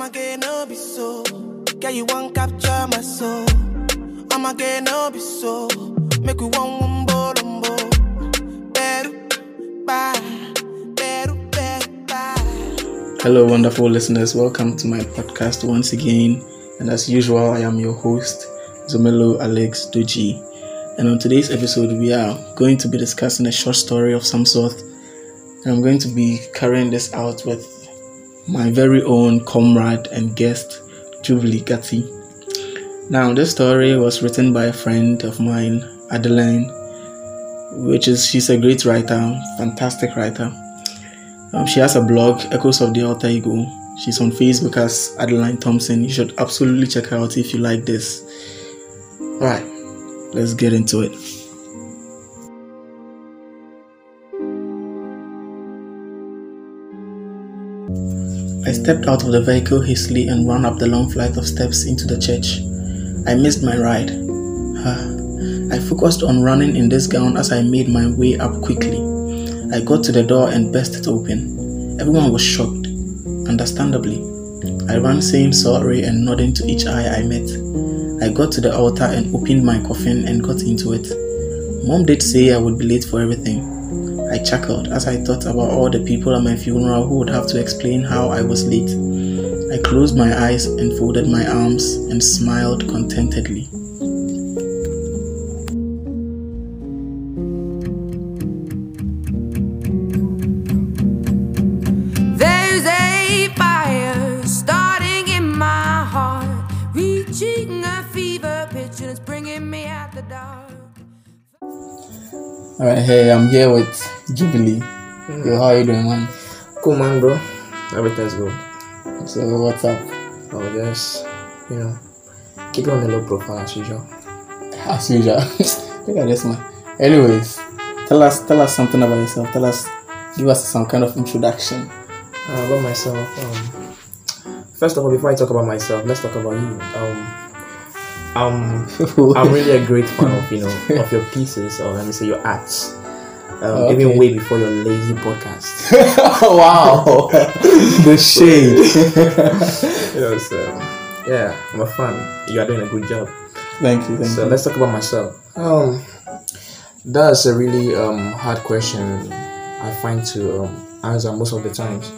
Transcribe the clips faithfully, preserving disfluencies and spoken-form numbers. I'ma get no be so. Girl, you won't capture my soul. I'ma get no be so. Make you want one more, one more. Better, bye. Better, better, bye. Hello, wonderful listeners. Welcome to my podcast once again. And as usual, I am your host, Zomelo Alex Duji. And on today's episode, we are going to be discussing a short story of some sort. And I'm going to be carrying this out with my very own comrade and guest, Jubilee Gatti. Now, this story was written by a friend of mine, Adeline, which is, she's a great writer, fantastic writer. Um, she has a blog, Echoes of the Alter Ego. She's on Facebook as Adeline Thompson. You should absolutely check her out if you like this. All right, let's get into it. I stepped out of the vehicle hastily and ran up the long flight of steps into the church. I missed my ride. I focused on running in this gown as I made my way up quickly. I got to the door and burst it open. Everyone was shocked, understandably. I ran saying sorry and nodding to each eye I met. I got to the altar and opened my coffin and got into it. Mom did say I would be late for everything. I chuckled as I thought about all the people at my funeral who would have to explain how I was late. I closed my eyes and folded my arms and smiled contentedly. There's a fire starting in my heart, reaching a fever pitch and it's bringing me out the dark. Alright, hey, I'm here with Jubilee. Mm. Yo, how are you doing, man? Cool, man, bro. Everything's good. So, what's up? Oh, just, you know, keep it on the low profile as usual. As usual. Look at this, man. Anyways, tell us, tell us something about yourself. Tell us, give us some kind of introduction. Uh, about myself. Um, first of all, before I talk about myself, let's talk about you. Um. Um, I'm really a great fan of, you know, of your pieces, or let me say your arts, um, okay. Even way before your lazy podcast. Wow, the shade. You know, so yeah, I'm a fan. You are doing a good job. Thank you. Thank so you. Let's talk about myself. Um, that's a really um hard question I find to um, answer most of the times.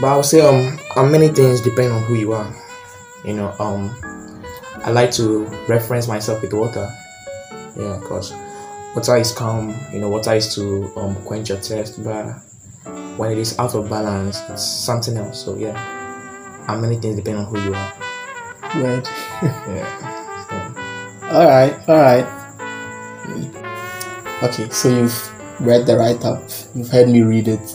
But I would say um, many things depend on who you are. You know um. I like to reference myself with water, yeah, because water is calm, you know, water is to um, quench your thirst, but when it is out of balance, it's something else, so yeah, and many things depend on who you are. Right. Yeah. So. Alright, alright. Okay, so you've read the write-up, you've heard me read it,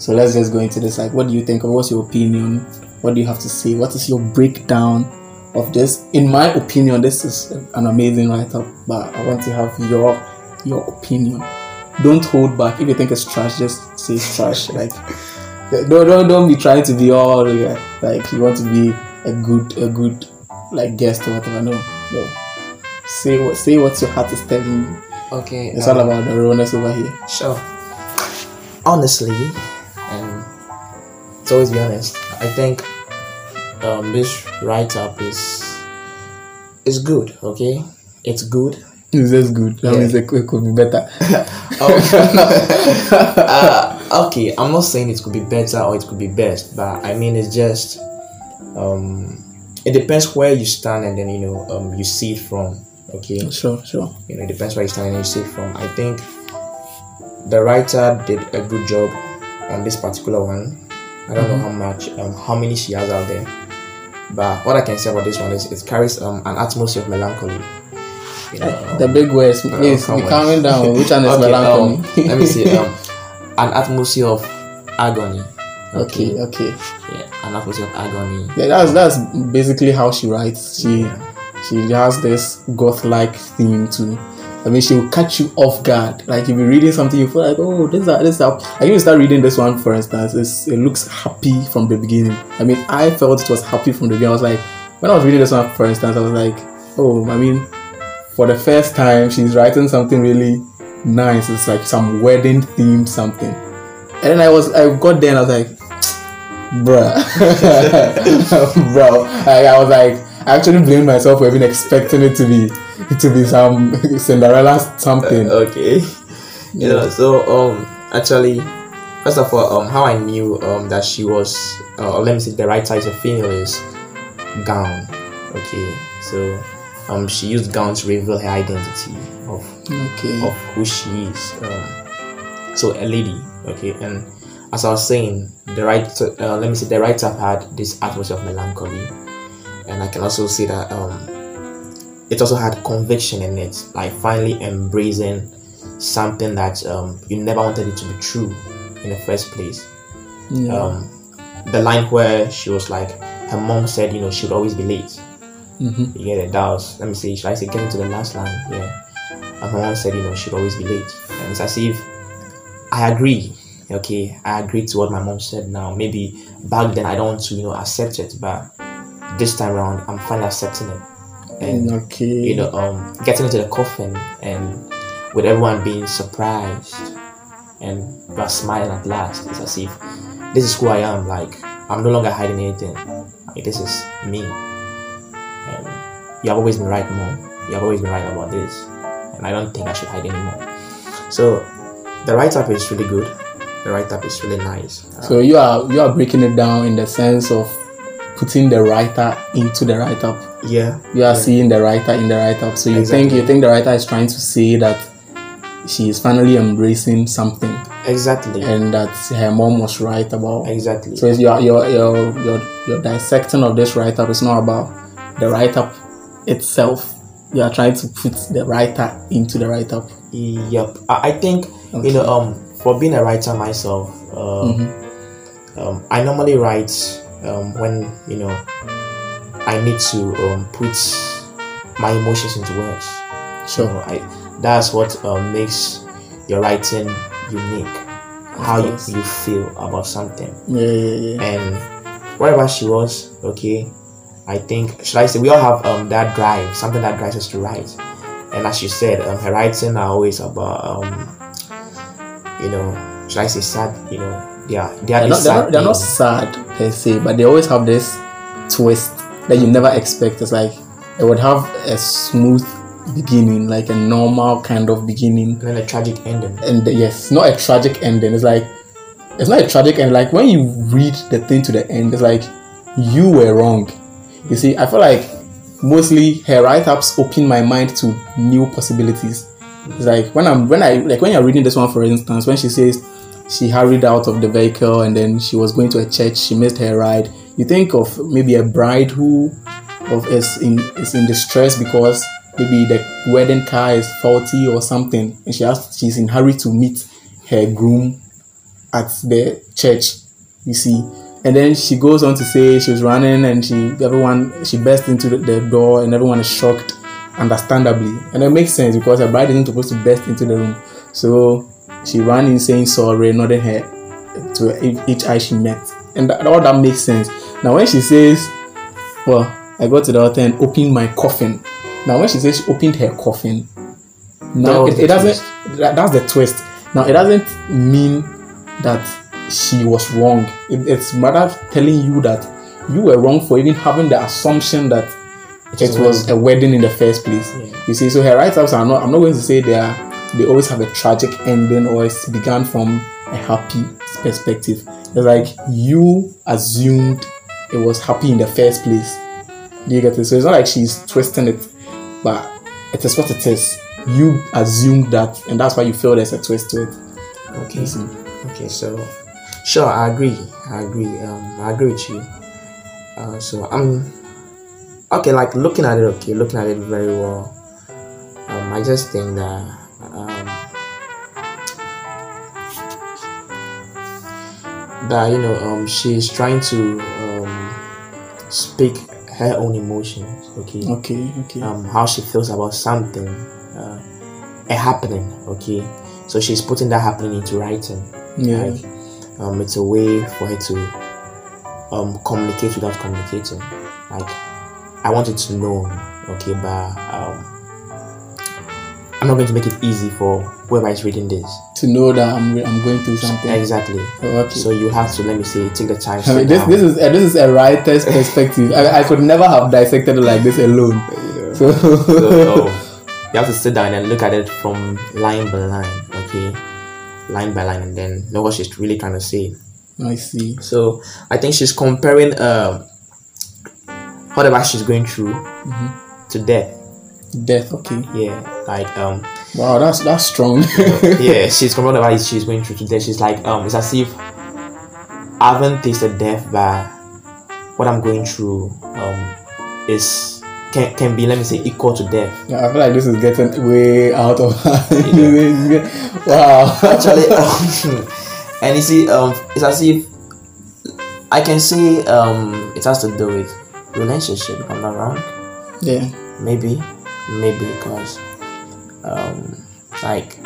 so let's just go into this, like, what do you think, or what's your opinion, what do you have to say, what is your breakdown of this? In my opinion, this is an amazing write-up, but I want to have your your opinion. Don't hold back. If you think it's trash, just say it's trash. Like, don't, don't don't be trying to be all like you want to be a good a good like guest or whatever. No, no. Say what say what your heart is telling you. Okay, it's um, all about the rawness over here. Sure. Honestly, um, it's always be honest. I think. Um, this write-up is is good, okay? It's good. It's just good. That yeah. means it could be better. uh, okay, I'm not saying it could be better or it could be best, but I mean it's just um, it depends where you stand and then you know um, you see it from, okay? Sure, sure. You know, it depends where you stand and you see it from. I think the writer did a good job on this particular one. I don't mm-hmm. know how much, um, how many she has out there. But what I can say about this one is it carries um, an atmosphere of melancholy. You know, um, the big words, please, be calming down. Which one is okay, melancholy? Um, let me see. Um, an atmosphere of agony. Okay, okay. okay. Yeah, an atmosphere of agony. Yeah, that's that's basically how she writes. She yeah. she has this goth-like theme too. I mean, she will catch you off guard. Like, you'll be reading something, you feel like, oh, this is how, this is how. I even start reading this one, for instance. It's, it looks happy from the beginning. I mean, I felt it was happy from the beginning. I was like, when I was reading this one, for instance, I was like, oh, I mean, for the first time, she's writing something really nice. It's like some wedding theme something. And then I was, I got there and I was like, bruh. Bro, like, I was like, I actually blamed myself for even expecting it to be to be some Cinderella something. Uh, okay. You know, so um actually first of all, um how I knew um that she was uh, let me say the right size of female is gown. Okay. So um she used gown to reveal her identity of okay. of who she is. Um, so a lady, okay, and as I was saying, the right uh, let me say the writer had this atmosphere of melancholy, and I can also say that um it also had conviction in it, like finally embracing something that um, you never wanted it to be true in the first place. Yeah. Um, the line where she was like, her mom said, you know, she would always be late. Mm-hmm. You get it? That was, let me see, should I say, get into the last line? Yeah. And her mom said, you know, she would always be late. And it's as if I agree. Okay, I agree to what my mom said now. Maybe back then I don't want to, you know, accept it, but this time around I'm finally accepting it. And, okay. you know, um, getting into the coffin and with everyone being surprised and but smiling at last. It's as if this is who I am, like I'm no longer hiding anything. Like this is me. And you have always been right, Mom. You have always been right about this. And I don't think I should hide anymore. So the write up is really good. The write up is really nice. Um, so you are you are breaking it down in the sense of putting the writer into the write up. Yeah. You are yeah. seeing the writer in the write up. So you exactly. think you think the writer is trying to say that she is finally embracing something. Exactly. And that her mom was right about. Exactly. So it's your your your your, your dissecting of this write-up is not about the write-up itself. You are trying to put the writer into the write-up. Yep. I, I think okay. you know um for being a writer myself, um, mm-hmm. um I normally write um when you know I need to um put my emotions into words. Sure. So I. That's what uh, makes your writing unique. How you, you feel about something. Yeah, yeah, yeah. And wherever she was, okay, I think, should I say, we all have um, that drive, something that drives us to write. And as you said, um, her writing are always about, um, you know, should I say sad, you know, they are, they are they're, not, sad they're, not, they're not sad per se, but they always have this twist that you never expect. It's like, it would have a smooth beginning, like a normal kind of beginning, and then a tragic ending. And yes, not a tragic ending. It's like it's not a tragic end. Like when you read the thing to the end, it's like you were wrong. You see, I feel like mostly her write-ups open my mind to new possibilities. It's like when I'm when I like when you're reading this one, for instance, when she says she hurried out of the vehicle and then she was going to a church, she missed her ride. You think of maybe a bride who of is in is in distress because maybe the wedding car is faulty or something, and she has she's in hurry to meet her groom at the church. You see, and then she goes on to say she was running and she everyone she burst into the, the door and everyone is shocked, understandably, and it makes sense because her bride isn't supposed to burst into the room. So she ran in saying sorry, nodding her to each eye she met, and that, all that makes sense. Now when she says, "Well, I go to the altar and open my coffin." Now when she says she opened her coffin, now it, it doesn't. That, that's the twist. Now it doesn't mean that she was wrong. It, it's rather telling you that you were wrong for even having the assumption that it, it was wrong. A wedding in the first place. Yeah. You see, so her write-ups are not. I'm not going to say they are. They always have a tragic ending or it's began from a happy perspective. It's like you assumed it was happy in the first place. Do you get it? So it's not like she's twisting it. But it is what it is. You assume that, and that's why you feel there's a twist to it. Okay. Mm-hmm. Okay. So, sure, I agree. I agree. Um, I agree with you. Uh, so I'm okay. Like looking at it. Okay, looking at it very well. Um, I just think that um, that you know, um, she's trying to um, speak her own emotions, okay? Okay, okay. Um, how she feels about something, uh, a happening, okay? So she's putting that happening into writing. Yeah. Like, um, it's a way for her to um, communicate without communicating. Like, I wanted to know, okay, but um, I'm I'm not going to make it easy for whoever is reading this to know that I'm, I'm going through something. Exactly. Oh, okay. So you have to, let me say, take the time. I mean, this down. this is a, this is a writer's perspective. I, I could never have dissected it like this alone. Yeah. So, so oh, you have to sit down and look at it from line by line, okay, line by line, and then know what she's really trying to say. I see. So I think she's comparing uh, whatever she's going through mm-hmm. to death. Death, okay. Yeah, like um. Wow, that's that's strong. yeah, yeah, she's comparing about she's going through to death. She's like um, it's as if I haven't tasted death, but what I'm going through um is can can be, let me say, equal to death. Yeah, I feel like this is getting way out of hand. You know? Wow. Actually, um, and you see, um, it's as if I can say um, it has to do with relationship. If I'm not wrong. Yeah. Maybe. Maybe because, um, like,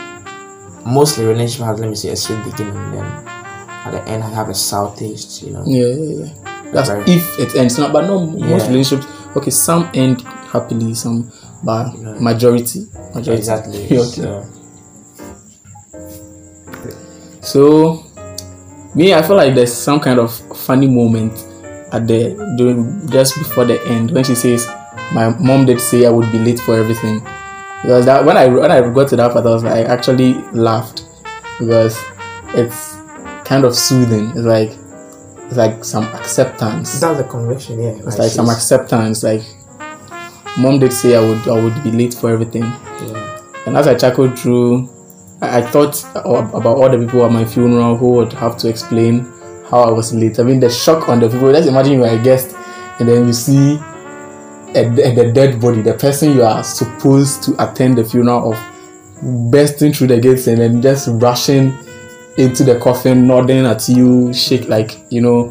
mostly relationship has, let me say, a sweet beginning, and then at the end, I have a sour taste, you know. Yeah, yeah, yeah. That's very, if it ends, not, but no, yeah. Most relationships, okay, some end happily, some, but yeah. majority, majority. Exactly. Okay. So. so, me, I feel like there's some kind of funny moment at the, during, just before the end, when she says, my mom did say I would be late for everything, because that when I when I got to that part, I was like, I actually laughed because it's kind of soothing. It's like it's like some acceptance. That's a conviction, yeah. It's like, like some acceptance. Like, mom did say I would I would be late for everything. Yeah. And as I chuckled through, I, I thought about all the people at my funeral who would have to explain how I was late. I mean, the shock on the people. Let's imagine you are a guest, and then you see. And the dead body, the person you are supposed to attend the funeral of, bursting through the gates and then just rushing into the coffin, nodding at you, shake, like, you know.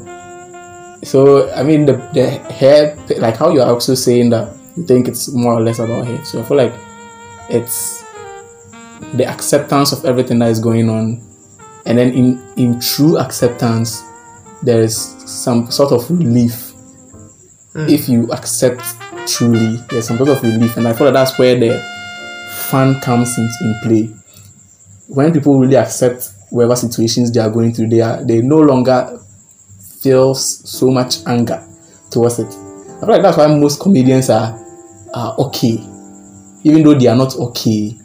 So I mean, the the hair, like how you are also saying that you think it's more or less about hair. So I feel like it's the acceptance of everything that is going on, and then in in true acceptance, there is some sort of relief. Mm. If you accept truly, there's some sort of relief, and I feel like that's where the fun comes in, in play. When people really accept whatever situations they are going through, they are they no longer feel so much anger towards it. I feel like that's why most comedians are are okay, even though they are not okay.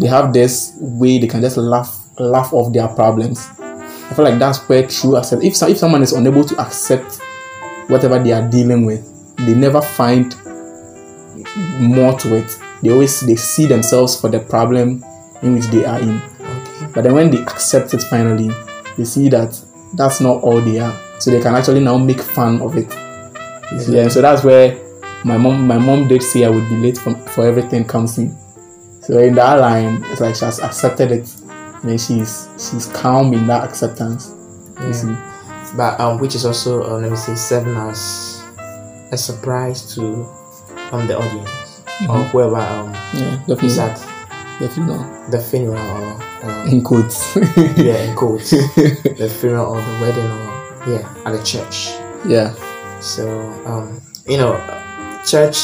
They have this way they can just laugh laugh off their problems. I feel like that's where true accept. If if someone is unable to accept whatever they are dealing with, they never find more to it. They always they see themselves for the problem in which they are in. Okay. But then when they accept it finally, they see that that's not all they are. So they can actually now make fun of it. Mm-hmm. Yeah. So that's where my mom my mom did say I would be late for, for everything comes in. So in that line, it's like she has accepted it, and then she's she's calm in that acceptance. Yeah. You see. But um, which is also uh, let me say serving as a surprise to um the audience mm-hmm. or whoever um yeah, definitely. is at definitely. the funeral or um, in quotes yeah in quotes the funeral or the wedding or yeah at the church yeah so um you know church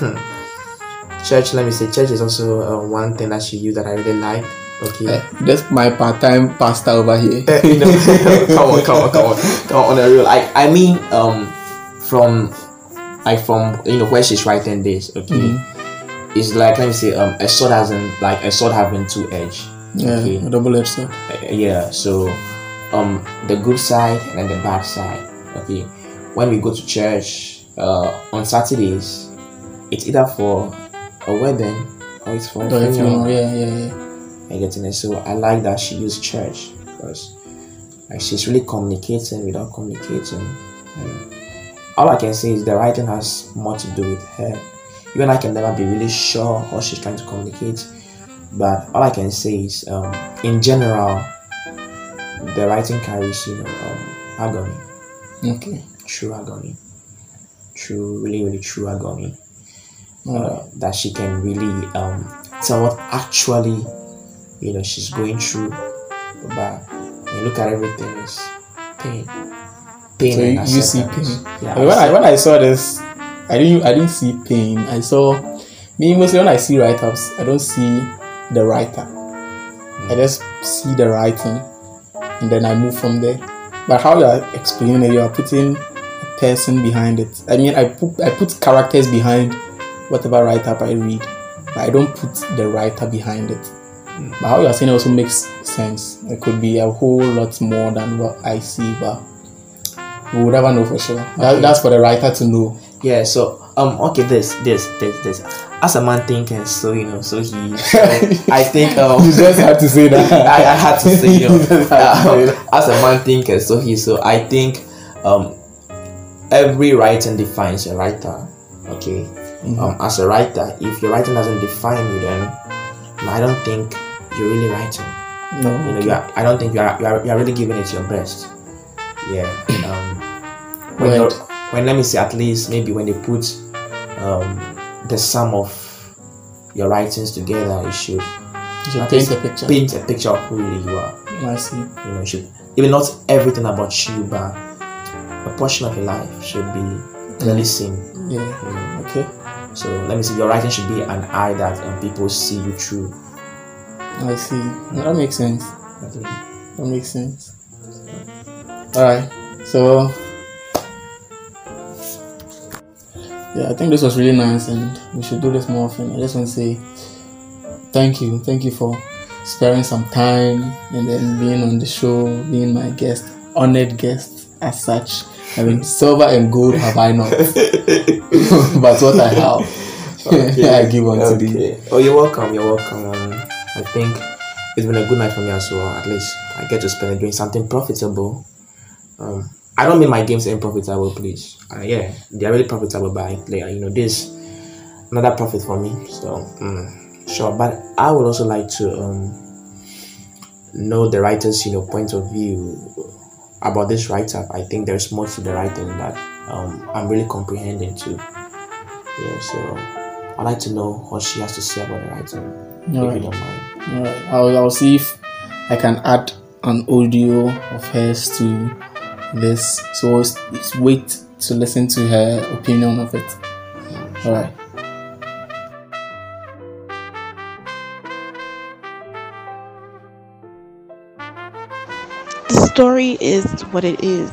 hmm, church let me say church is also uh, one thing that she used that I really like. Okay. Uh, that's my part-time pastor over here. Uh, you know, come on, come on, come on, come on. On the real, I, I mean, um, from, like from you know where she's writing this. Okay, mm-hmm. It's like let me say, um, a sword hasn't like a sword having two edges. Yeah, okay? A double-edged sword. Uh, yeah. So, um, the good side and then the bad side. Okay, when we go to church, uh, on Saturdays, it's either for a wedding or it's for a funeral. Yeah, yeah, yeah. I get in it. So I like that she used church because like she's really communicating without communicating. And all I can say is the writing has more to do with her. Even I can never be really sure how she's trying to communicate. But all I can say is, um, in general, the writing carries, you know, um, agony. Okay. True agony. True, really, really true agony. Okay. Uh, that she can really um, tell what actually. You know, she's going through, but when you look at everything, it's pain. Pain. So you, you see pain. Yeah, when, I, when I saw this, I didn't I didn't see pain. I saw, me mostly when I see write-ups, I don't see the writer. I just see the writing and then I move from there. But how you are explaining it, you are putting a person behind it. I mean, I put, I put characters behind whatever write-up I read, but I don't put the writer behind it. Mm. But how you are saying it also makes sense. It could be a whole lot more than what I see, but we would never know for sure. Okay. That, that's for the writer to know. Yeah, so, um, okay, this, this, this, this. As a man thinking, so, you know, so he, so I think, um, you just have to say that. I, I had to say, you know, uh, as a man thinking, so he, so I think, um, every writing defines a writer, okay? Mm-hmm. Um, as a writer, if your writing doesn't define you, then I don't think you're really writing. No, you know, okay. you are, I don't think you are, you are. You are really giving it your best. Yeah. Um, when, right. when let me say at least maybe when they put um, the sum of your writings together, you should, you should paint a picture. Paint a picture of who really you are. I see. You know, you should even not everything about you, but a portion of your life should be clearly mm. seen. Yeah. You know? Okay. So let me see, your writing should be an eye that um, people see you through. I see. No, that makes sense. That makes sense. Alright. So yeah, I think this was really nice and we should do this more often. I just want to say thank you. Thank you for sparing some time and then being on the show, being my guest, honored guest as such. I mean, silver and gold have I not, but what I have, okay. I give on okay. today. Oh, you're welcome, you're welcome. Um, I think it's been a good night for me as well. At least I get to spend it doing something profitable. Um, I don't mean my games ain't profitable, please. Uh, yeah, they're really profitable, but I play, you know, this another profit for me. So, mm, sure. But I would also like to um, know the writer's, you know, point of view about this write-up. I think there's more to the writing that um, I'm really comprehending too. Yeah, so I'd like to know what she has to say about the writing, all if right. you don't mind. All right. I'll, I'll see if I can add an audio of hers to this. So always wait to listen to her opinion of it. All right. Story is what it is.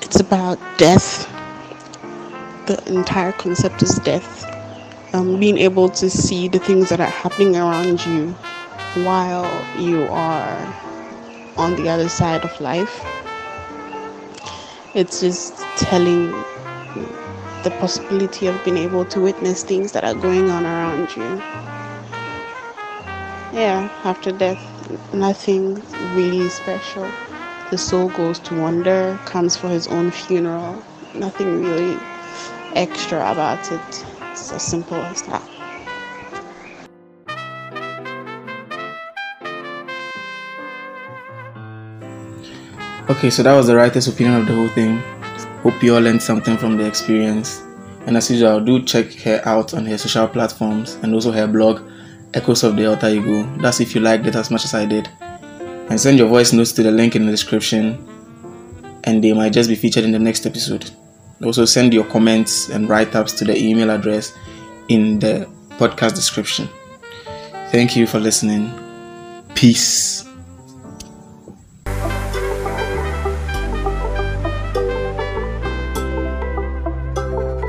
It's about death. The entire concept is death. Um, being able to see the things that are happening around you while you are on the other side of life. It's just telling the possibility of being able to witness things that are going on around you. Yeah, after death. Nothing really special. The soul goes to wander, comes for his own funeral. Nothing really extra about it. It's as simple as that. Okay, so that was the writer's opinion of the whole thing. Hope you all learned something from the experience. And as usual, do check her out on her social platforms and also her blog, Echoes of the Alter Ego. That's if you liked it as much as I did. And send your voice notes to the link in the description and they might just be featured in the next episode. Also send your comments and write-ups to the email address in the podcast description. Thank you for listening. Peace.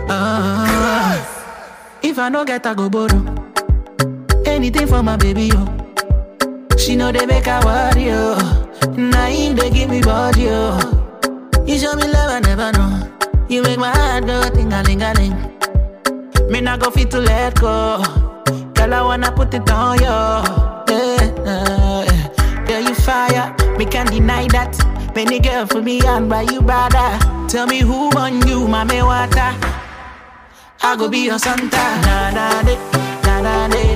Uh, if I don't get a go borrow anything for my baby, yo. She know they make her worry, yo. Naive, they give me body, yo. You show me love I never know. You make my heart go ting-a-ling-a-ling. Me not go fit to let go. Girl, I wanna put it on, yo. Girl, yeah, yeah. You fire, me can't deny that. Many girl for me and by you, brother. Tell me who on you, mommy water. I go be your Santa. Na-na-de, na-na-de.